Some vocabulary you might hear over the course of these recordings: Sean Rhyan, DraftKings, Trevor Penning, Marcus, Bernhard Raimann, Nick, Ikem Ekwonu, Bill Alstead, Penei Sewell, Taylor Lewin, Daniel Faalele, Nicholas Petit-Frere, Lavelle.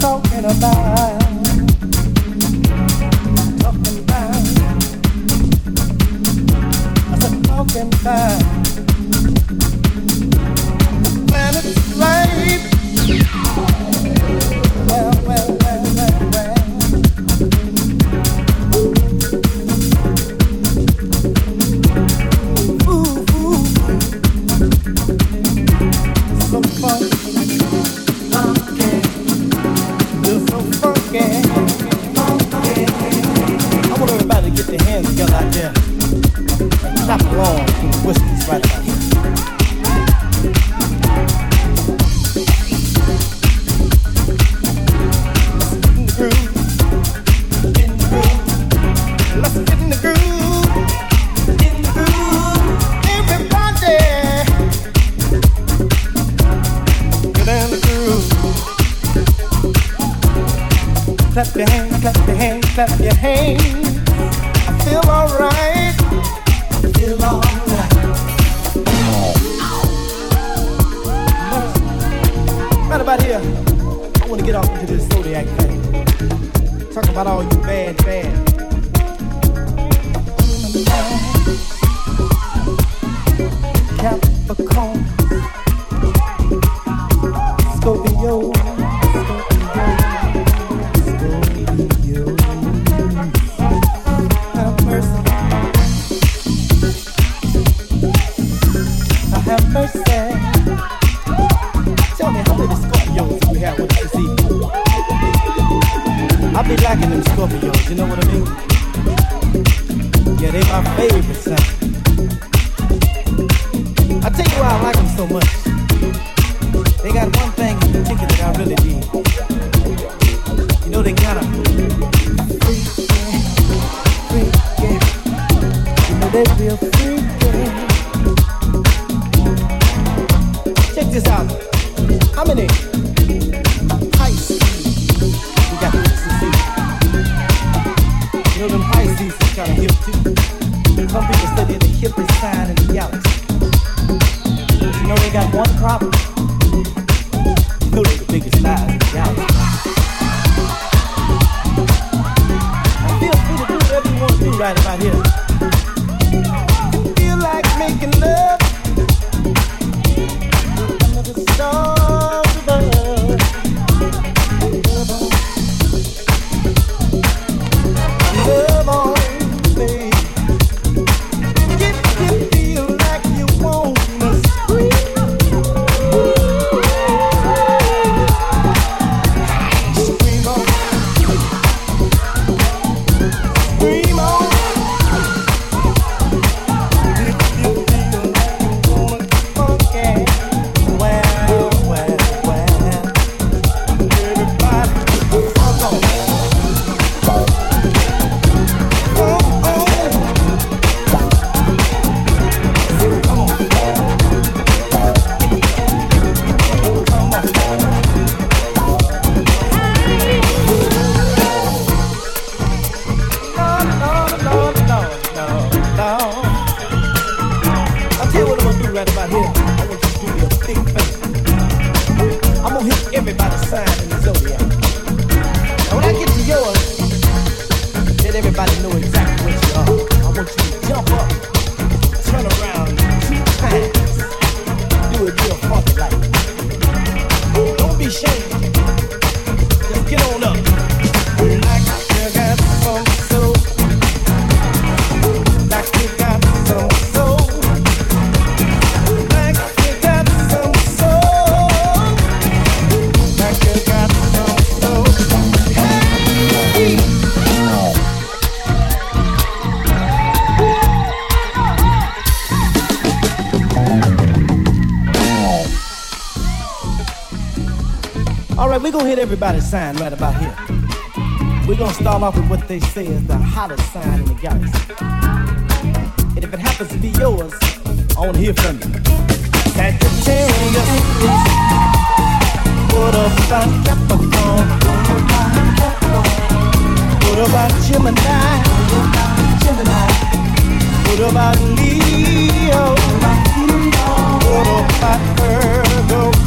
talking about. Talking about. I said talking about. The planet is right. Well. Everybody sign right about here. We're gonna start off with what they say is the hottest sign in the galaxy. And if it happens to be yours, I wanna hear from you. Sagittarius, what about Capricorn? What about Gemini? What about Leo? What about Virgo?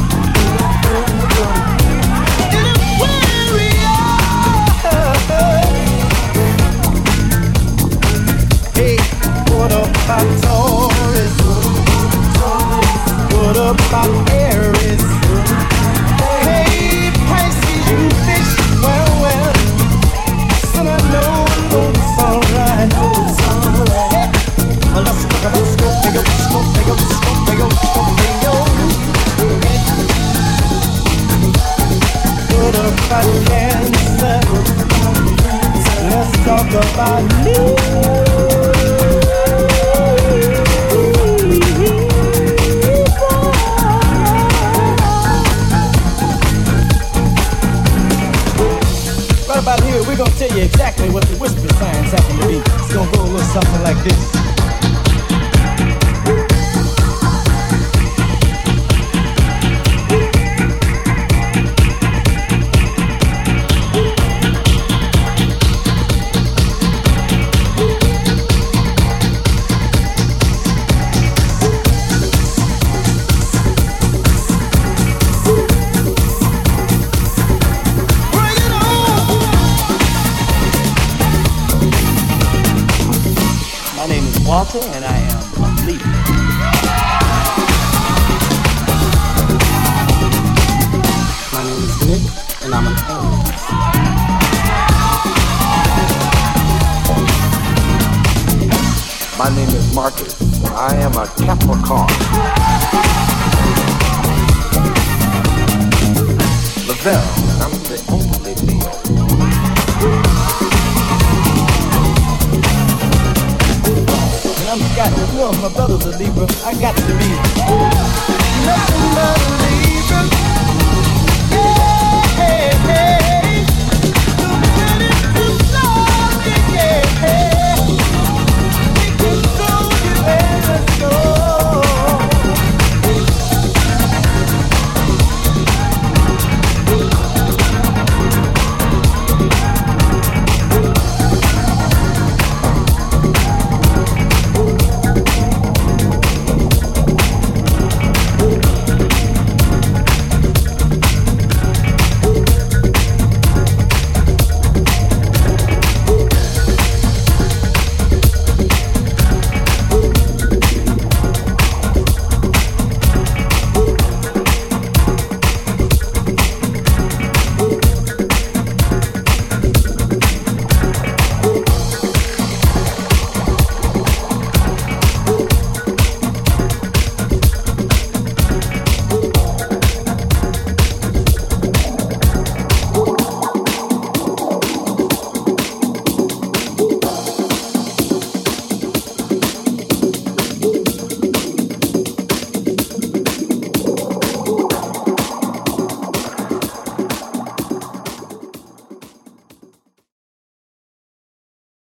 Let's talk about me. Right about here, we're gonna tell you exactly what the whisper signs happen to be. It's gonna go a little something like this. And I am a leader. My name is Nick, and I'm an Aries. My name is Marcus, and I am a Capricorn. Lavelle, and I'm the only Leo. I'm Scott, you know my brother's a Libra. I got to be nothing but a Libra.